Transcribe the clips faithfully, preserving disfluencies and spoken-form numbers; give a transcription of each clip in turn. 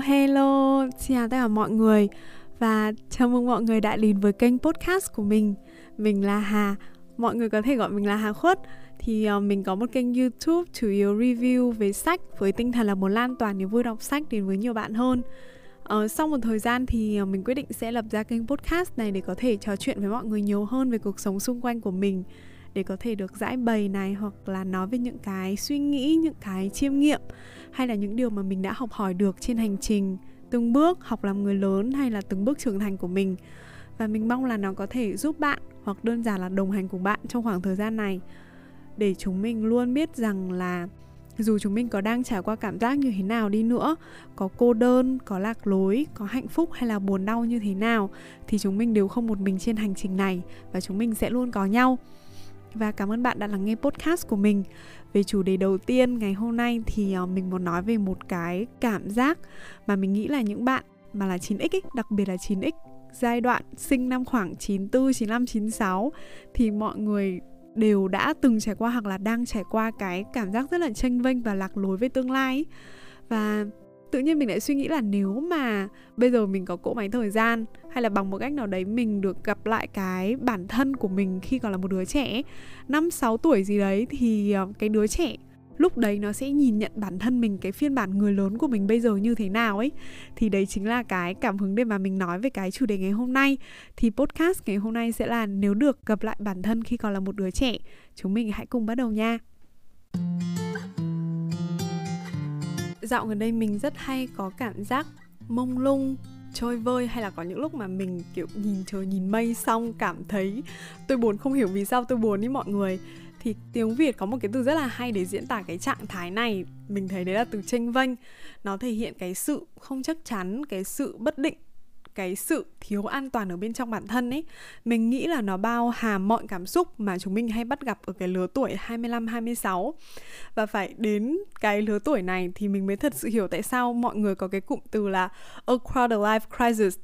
Hello, xin chào tất cả mọi người và chào mừng mọi người đã đến với kênh podcast của mình. Mình là Hà, mọi người có thể gọi mình là Hà Khuất. Thì uh, mình có một kênh YouTube chủ yếu review về sách với tinh thần là muốn lan tỏa niềm vui đọc sách đến với nhiều bạn hơn. uh, Sau một thời gian thì mình quyết định sẽ lập ra kênh podcast này để có thể trò chuyện với mọi người nhiều hơn về cuộc sống xung quanh của mình, để có thể được giải bày này, hoặc là nói về những cái suy nghĩ, những cái chiêm nghiệm, hay là những điều mà mình đã học hỏi được trên hành trình từng bước học làm người lớn hay là từng bước trưởng thành của mình. Và mình mong là nó có thể giúp bạn hoặc đơn giản là đồng hành cùng bạn trong khoảng thời gian này, để chúng mình luôn biết rằng là dù chúng mình có đang trải qua cảm giác như thế nào đi nữa, có cô đơn, có lạc lối, có hạnh phúc hay là buồn đau như thế nào, thì chúng mình đều không một mình trên hành trình này và chúng mình sẽ luôn có nhau. Và cảm ơn bạn đã lắng nghe podcast của mình. Về chủ đề đầu tiên ngày hôm nay thì mình muốn nói về một cái cảm giác mà mình nghĩ là những bạn mà là chín ích ấy, đặc biệt là chín ích giai đoạn sinh năm khoảng chín tư, chín lăm, chín sáu, thì mọi người đều đã từng trải qua hoặc là đang trải qua cái cảm giác rất là chênh vênh và lạc lối với tương lai ấy. Và tự nhiên mình lại suy nghĩ là nếu mà bây giờ mình có cỗ máy thời gian, hay là bằng một cách nào đấy mình được gặp lại cái bản thân của mình khi còn là một đứa trẻ năm sáu tuổi gì đấy, thì cái đứa trẻ lúc đấy nó sẽ nhìn nhận bản thân mình, cái phiên bản người lớn của mình bây giờ như thế nào ấy. Thì đấy chính là cái cảm hứng để mà mình nói về cái chủ đề ngày hôm nay. Thì podcast ngày hôm nay sẽ là nếu được gặp lại bản thân khi còn là một đứa trẻ. Chúng mình hãy cùng bắt đầu nha. Dạo gần đây mình rất hay có cảm giác mông lung, chơi vơi, hay là có những lúc mà mình kiểu nhìn trời nhìn mây xong cảm thấy tôi buồn, không hiểu vì sao tôi buồn ý mọi người. Thì tiếng Việt có một cái từ rất là hay để diễn tả cái trạng thái này, mình thấy đấy là từ chênh vênh. Nó thể hiện cái sự không chắc chắn, cái sự bất định, cái sự thiếu an toàn ở bên trong bản thân ấy. Mình nghĩ là nó bao hàm mọi cảm xúc mà chúng mình hay bắt gặp ở cái lứa tuổi hai mươi lăm, hai mươi sáu. Và phải đến cái lứa tuổi này thì mình mới thật sự hiểu tại sao mọi người có cái cụm từ là a quarter life crisis.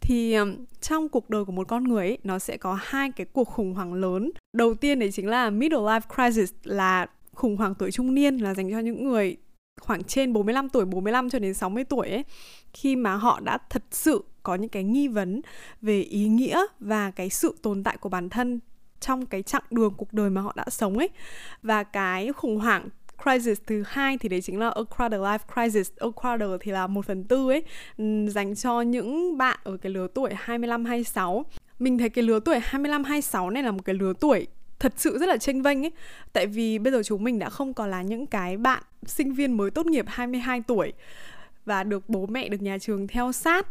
Thì trong cuộc đời của một con người ấy, nó sẽ có hai cái cuộc khủng hoảng lớn. Đầu tiên đấy chính là middle life crisis, là khủng hoảng tuổi trung niên, là dành cho những người khoảng trên bốn mươi lăm tuổi, bốn mươi lăm cho đến sáu mươi tuổi ấy, khi mà họ đã thật sự có những cái nghi vấn về ý nghĩa và cái sự tồn tại của bản thân trong cái chặng đường cuộc đời mà họ đã sống ấy. Và cái khủng hoảng crisis thứ hai thì đấy chính là a quarter life crisis. A quarter thì là một phần tư ấy, dành cho những bạn ở cái lứa tuổi hai mươi lăm, hai mươi sáu. Mình thấy cái lứa tuổi hai mươi lăm, hai mươi sáu này là một cái lứa tuổi thật sự rất là chênh vênh ấy. Tại vì bây giờ chúng mình đã không còn là những cái bạn sinh viên mới tốt nghiệp hai mươi hai tuổi và được bố mẹ, được nhà trường theo sát,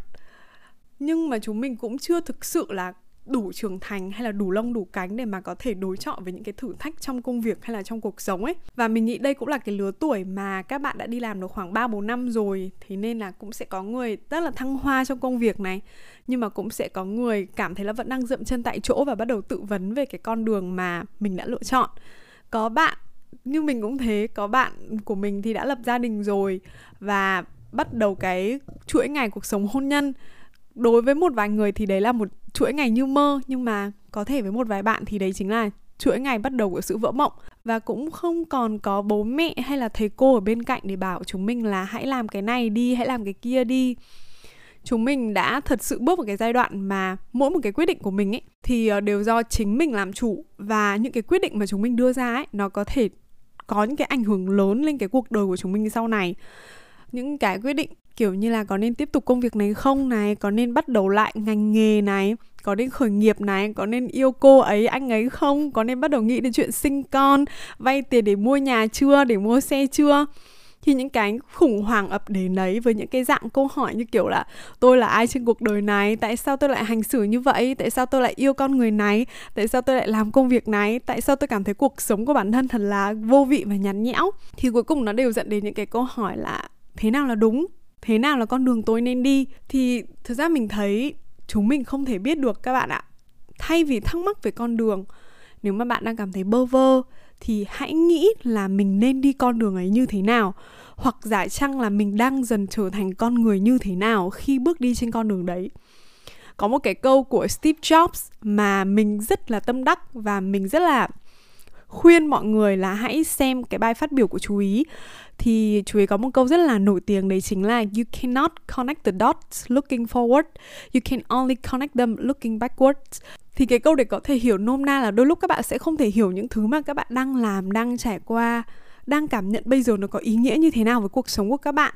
nhưng mà chúng mình cũng chưa thực sự là đủ trưởng thành hay là đủ lông đủ cánh để mà có thể đối chọi với những cái thử thách trong công việc hay là trong cuộc sống ấy. Và mình nghĩ đây cũng là cái lứa tuổi mà các bạn đã đi làm được khoảng ba bốn năm rồi, thế nên là cũng sẽ có người rất là thăng hoa trong công việc này, nhưng mà cũng sẽ có người cảm thấy là vẫn đang dậm chân tại chỗ và bắt đầu tự vấn về cái con đường mà mình đã lựa chọn. Có bạn, như mình cũng thế, có bạn của mình thì đã lập gia đình rồi và bắt đầu cái chuỗi ngày cuộc sống hôn nhân. Đối với một vài người thì đấy là một chuỗi ngày như mơ, nhưng mà có thể với một vài bạn thì đấy chính là chuỗi ngày bắt đầu của sự vỡ mộng. Và cũng không còn có bố mẹ hay là thầy cô ở bên cạnh để bảo chúng mình là hãy làm cái này đi, hãy làm cái kia đi. Chúng mình đã thật sự bước vào cái giai đoạn mà mỗi một cái quyết định của mình ấy thì đều do chính mình làm chủ. Và những cái quyết định mà chúng mình đưa ra ấy, nó có thể có những cái ảnh hưởng lớn lên cái cuộc đời của chúng mình sau này. Những cái quyết định kiểu như là có nên tiếp tục công việc này không này, có nên bắt đầu lại ngành nghề này, có nên khởi nghiệp này, có nên yêu cô ấy, anh ấy không, có nên bắt đầu nghĩ đến chuyện sinh con, vay tiền để mua nhà chưa, để mua xe chưa. Thì những cái khủng hoảng ập đến đấy với những cái dạng câu hỏi như kiểu là tôi là ai trên cuộc đời này, tại sao tôi lại hành xử như vậy, tại sao tôi lại yêu con người này, tại sao tôi lại làm công việc này, tại sao tôi cảm thấy cuộc sống của bản thân thật là vô vị và nhạt nhẽo. Thì cuối cùng nó đều dẫn đến những cái câu hỏi là thế nào là đúng, thế nào là con đường tôi nên đi. Thì thực ra mình thấy chúng mình không thể biết được các bạn ạ. Thay vì thắc mắc về con đường, nếu mà bạn đang cảm thấy bơ vơ thì hãy nghĩ là mình nên đi con đường ấy như thế nào, hoặc giả chăng là mình đang dần trở thành con người như thế nào khi bước đi trên con đường đấy. Có một cái câu của Steve Jobs mà mình rất là tâm đắc và mình rất là khuyên mọi người là hãy xem cái bài phát biểu của chú ý. Thì chú ý có một câu rất là nổi tiếng, đấy chính là You cannot connect the dots looking forward, you can only connect them looking backwards. Thì cái câu để có thể hiểu nôm na là đôi lúc các bạn sẽ không thể hiểu những thứ mà các bạn đang làm, đang trải qua, đang cảm nhận bây giờ nó có ý nghĩa như thế nào với cuộc sống của các bạn.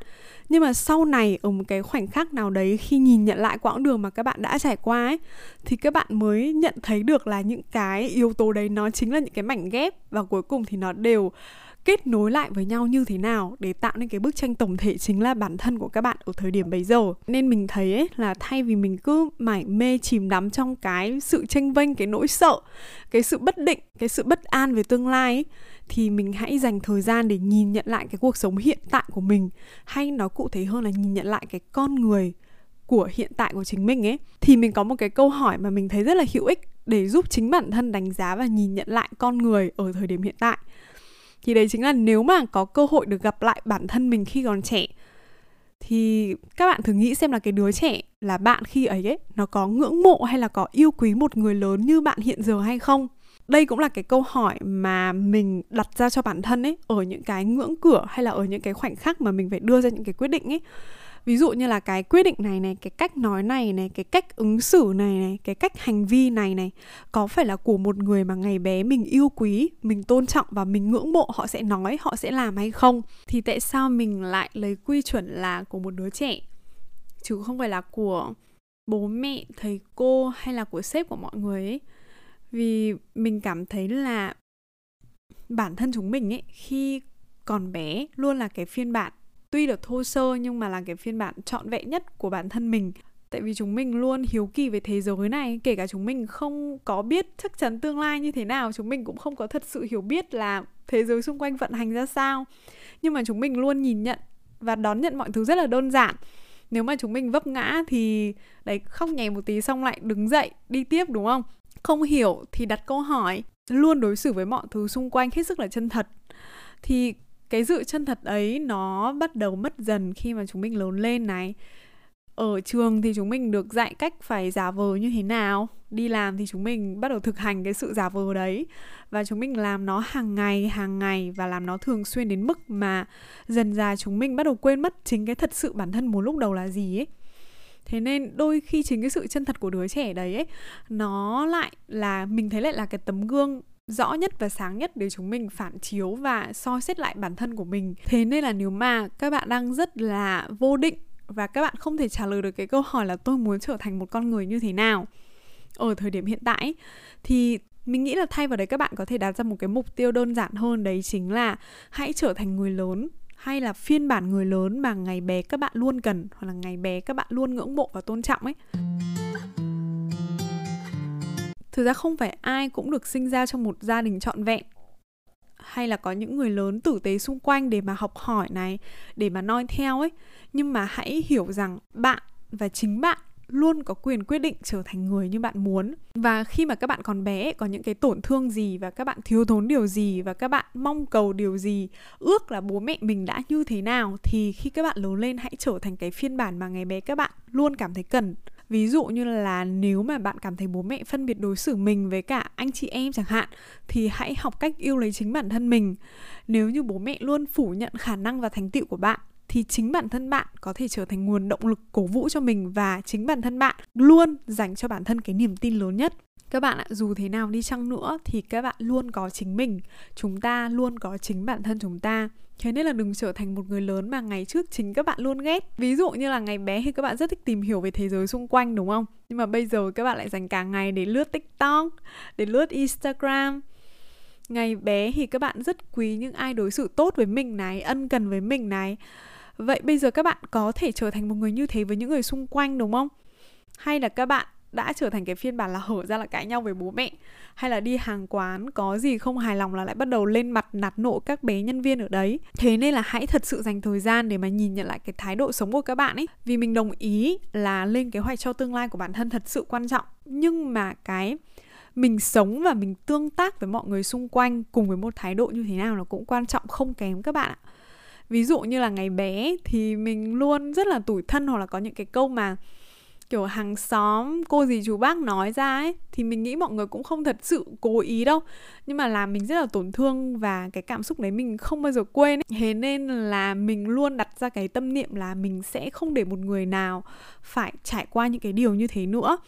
Nhưng mà sau này, ở một cái khoảnh khắc nào đấy, khi nhìn nhận lại quãng đường mà các bạn đã trải qua ấy, thì các bạn mới nhận thấy được là những cái yếu tố đấy nó chính là những cái mảnh ghép, và cuối cùng thì nó đều kết nối lại với nhau như thế nào để tạo nên cái bức tranh tổng thể chính là bản thân của các bạn ở thời điểm bấy giờ. Nên mình thấy ấy, là thay vì mình cứ mải mê chìm đắm trong cái sự chênh vênh, cái nỗi sợ, cái sự bất định, cái sự bất an về tương lai ấy, thì mình hãy dành thời gian để nhìn nhận lại cái cuộc sống hiện tại của mình, hay nói cụ thể hơn là nhìn nhận lại cái con người của hiện tại của chính mình ấy. Thì mình có một cái câu hỏi mà mình thấy rất là hữu ích để giúp chính bản thân đánh giá và nhìn nhận lại con người ở thời điểm hiện tại. Thì đấy chính là nếu mà có cơ hội được gặp lại bản thân mình khi còn trẻ, thì các bạn thử nghĩ xem là cái đứa trẻ là bạn khi ấy ấy, nó có ngưỡng mộ hay là có yêu quý một người lớn như bạn hiện giờ hay không? Đây cũng là cái câu hỏi mà mình đặt ra cho bản thân ấy, ở những cái ngưỡng cửa hay là ở những cái khoảnh khắc mà mình phải đưa ra những cái quyết định ấy. Ví dụ như là cái quyết định này này, cái cách nói này này, cái cách ứng xử này này, cái cách hành vi này này, có phải là của một người mà ngày bé mình yêu quý, mình tôn trọng và mình ngưỡng mộ họ sẽ nói, họ sẽ làm hay không? Thì tại sao mình lại lấy quy chuẩn là của một đứa trẻ, chứ không phải là của bố mẹ, thầy cô hay là của sếp của mọi người ấy? Vì mình cảm thấy là bản thân chúng mình ấy, khi còn bé luôn là cái phiên bản tuy được thô sơ nhưng mà là cái phiên bản trọn vẹn nhất của bản thân mình. Tại vì chúng mình luôn hiếu kỳ về thế giới này, kể cả chúng mình không có biết chắc chắn tương lai như thế nào, chúng mình cũng không có thật sự hiểu biết là thế giới xung quanh vận hành ra sao, nhưng mà chúng mình luôn nhìn nhận và đón nhận mọi thứ rất là đơn giản. Nếu mà chúng mình vấp ngã thì đấy, khóc nhè một tí xong lại đứng dậy đi tiếp, đúng không? Không hiểu thì đặt câu hỏi, luôn đối xử với mọi thứ xung quanh hết sức là chân thật. Thì cái sự chân thật ấy nó bắt đầu mất dần khi mà chúng mình lớn lên này. Ở trường thì chúng mình được dạy cách phải giả vờ như thế nào, đi làm thì chúng mình bắt đầu thực hành cái sự giả vờ đấy, và chúng mình làm nó hàng ngày, hàng ngày, và làm nó thường xuyên đến mức mà dần dà chúng mình bắt đầu quên mất chính cái thật sự bản thân muốn lúc đầu là gì ấy. Thế nên đôi khi chính cái sự chân thật của đứa trẻ đấy ấy, nó lại là, mình thấy lại là cái tấm gương rõ nhất và sáng nhất để chúng mình phản chiếu và soi xét lại bản thân của mình. Thế nên là nếu mà các bạn đang rất là vô định và các bạn không thể trả lời được cái câu hỏi là tôi muốn trở thành một con người như thế nào ở thời điểm hiện tại, thì mình nghĩ là thay vào đấy các bạn có thể đặt ra một cái mục tiêu đơn giản hơn, đấy chính là hãy trở thành người lớn, hay là phiên bản người lớn mà ngày bé các bạn luôn cần, hoặc là ngày bé các bạn luôn ngưỡng mộ và tôn trọng ấy. Thực ra không phải ai cũng được sinh ra trong một gia đình trọn vẹn, hay là có những người lớn tử tế xung quanh để mà học hỏi này, để mà noi theo ấy. Nhưng mà hãy hiểu rằng bạn và chính bạn luôn có quyền quyết định trở thành người như bạn muốn. Và khi mà các bạn còn bé ấy, có những cái tổn thương gì, và các bạn thiếu thốn điều gì, và các bạn mong cầu điều gì, ước là bố mẹ mình đã như thế nào, thì khi các bạn lớn lên hãy trở thành cái phiên bản mà ngày bé các bạn luôn cảm thấy cần. Ví dụ như là nếu mà bạn cảm thấy bố mẹ phân biệt đối xử mình với cả anh chị em chẳng hạn, thì hãy học cách yêu lấy chính bản thân mình. Nếu như bố mẹ luôn phủ nhận khả năng và thành tựu của bạn, thì chính bản thân bạn có thể trở thành nguồn động lực cổ vũ cho mình, và chính bản thân bạn luôn dành cho bản thân cái niềm tin lớn nhất. Các bạn ạ, dù thế nào đi chăng nữa thì các bạn luôn có chính mình, chúng ta luôn có chính bản thân chúng ta. Thế nên là đừng trở thành một người lớn mà ngày trước chính các bạn luôn ghét. Ví dụ như là ngày bé thì các bạn rất thích tìm hiểu về thế giới xung quanh, đúng không? Nhưng mà bây giờ các bạn lại dành cả ngày để lướt TikTok, để lướt Instagram. Ngày bé thì các bạn rất quý những ai đối xử tốt với mình này, ân cần với mình này. Vậy bây giờ các bạn có thể trở thành một người như thế với những người xung quanh, đúng không? Hay là các bạn đã trở thành cái phiên bản là hở ra là cãi nhau với bố mẹ, hay là đi hàng quán có gì không hài lòng là lại bắt đầu lên mặt nạt nộ các bé nhân viên ở đấy. Thế nên là hãy thật sự dành thời gian để mà nhìn nhận lại cái thái độ sống của các bạn ấy. Vì mình đồng ý là lên kế hoạch cho tương lai của bản thân thật sự quan trọng, nhưng mà cái mình sống và mình tương tác với mọi người xung quanh cùng với một thái độ như thế nào nó cũng quan trọng không kém các bạn ạ. Ví dụ như là ngày bé thì mình luôn rất là tủi thân, hoặc là có những cái câu mà kiểu hàng xóm, cô dì chú bác nói ra ấy, thì mình nghĩ mọi người cũng không thật sự cố ý đâu, nhưng mà làm mình rất là tổn thương. Và cái cảm xúc đấy mình không bao giờ quên ấy. Thế nên là mình luôn đặt ra cái tâm niệm là mình sẽ không để một người nào phải trải qua những cái điều như thế nữa.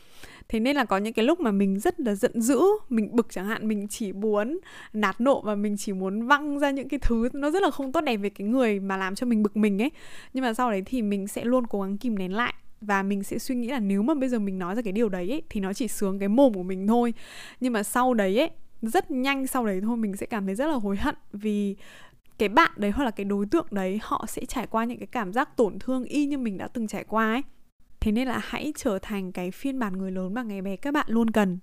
Thế nên là có những cái lúc mà mình rất là giận dữ, mình bực chẳng hạn, mình chỉ muốn nạt nộ và mình chỉ muốn văng ra những cái thứ nó rất là không tốt đẹp về cái người mà làm cho mình bực mình ấy. Nhưng mà sau đấy thì mình sẽ luôn cố gắng kìm nén lại. Và mình sẽ suy nghĩ là nếu mà bây giờ mình nói ra cái điều đấy ấy, thì nó chỉ sướng cái mồm của mình thôi. Nhưng mà sau đấy ấy, rất nhanh sau đấy thôi, mình sẽ cảm thấy rất là hối hận. Vì cái bạn đấy hoặc là cái đối tượng đấy, họ sẽ trải qua những cái cảm giác tổn thương y như mình đã từng trải qua ấy. Thế nên là hãy trở thành cái phiên bản người lớn mà ngày bé các bạn luôn cần.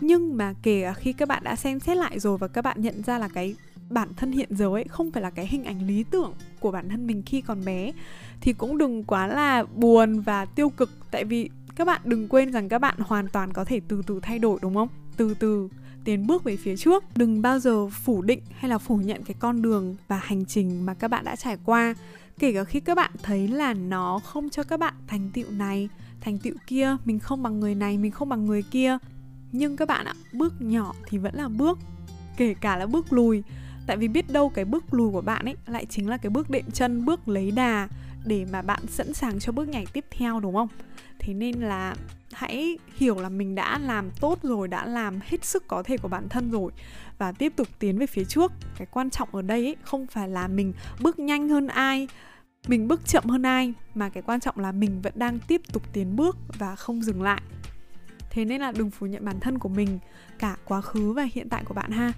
Nhưng mà kể cả khi các bạn đã xem xét lại rồi và các bạn nhận ra là cái bản thân hiện giờ ấy không phải là cái hình ảnh lý tưởng của bản thân mình khi còn bé, thì cũng đừng quá là buồn và tiêu cực. Tại vì các bạn đừng quên rằng các bạn hoàn toàn có thể từ từ thay đổi, đúng không? Từ từ tiến bước về phía trước. Đừng bao giờ phủ định hay là phủ nhận cái con đường và hành trình mà các bạn đã trải qua, kể cả khi các bạn thấy là nó không cho các bạn thành tựu này, thành tựu kia, mình không bằng người này, mình không bằng người kia. Nhưng các bạn ạ, bước nhỏ thì vẫn là bước, kể cả là bước lùi. Tại vì biết đâu cái bước lùi của bạn ấy lại chính là cái bước đệm chân, bước lấy đà để mà bạn sẵn sàng cho bước nhảy tiếp theo, đúng không? Thế nên là hãy hiểu là mình đã làm tốt rồi, đã làm hết sức có thể của bản thân rồi và tiếp tục tiến về phía trước. Cái quan trọng ở đây ấy, không phải là mình bước nhanh hơn ai, mình bước chậm hơn ai, mà cái quan trọng là mình vẫn đang tiếp tục tiến bước và không dừng lại. Thế nên là đừng phủ nhận bản thân của mình, cả quá khứ và hiện tại của bạn ha.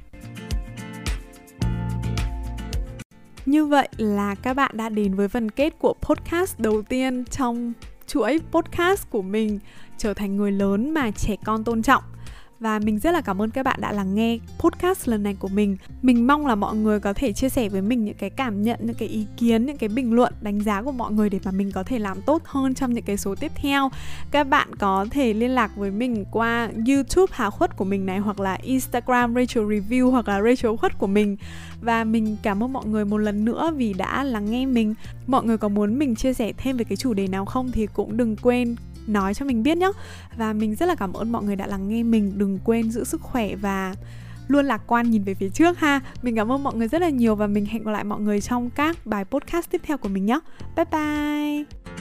Như vậy là các bạn đã đến với phần kết của podcast đầu tiên trong chuỗi podcast của mình, trở thành người lớn mà trẻ con tôn trọng. Và mình rất là cảm ơn các bạn đã lắng nghe podcast lần này của mình. Mình mong là mọi người có thể chia sẻ với mình những cái cảm nhận, những cái ý kiến, những cái bình luận, đánh giá của mọi người để mà mình có thể làm tốt hơn trong những cái số tiếp theo. Các bạn có thể liên lạc với mình qua YouTube Hà Khuất của mình này, hoặc là Instagram Rachel Review hoặc là Rachel Khuất của mình. Và mình cảm ơn mọi người một lần nữa vì đã lắng nghe mình. Mọi người có muốn mình chia sẻ thêm về cái chủ đề nào không thì cũng đừng quên nói cho mình biết nhé. Và mình rất là cảm ơn mọi người đã lắng nghe mình. Đừng quên giữ sức khỏe và luôn lạc quan nhìn về phía trước ha. Mình cảm ơn mọi người rất là nhiều và mình hẹn gặp lại mọi người trong các bài podcast tiếp theo của mình nhé. Bye bye.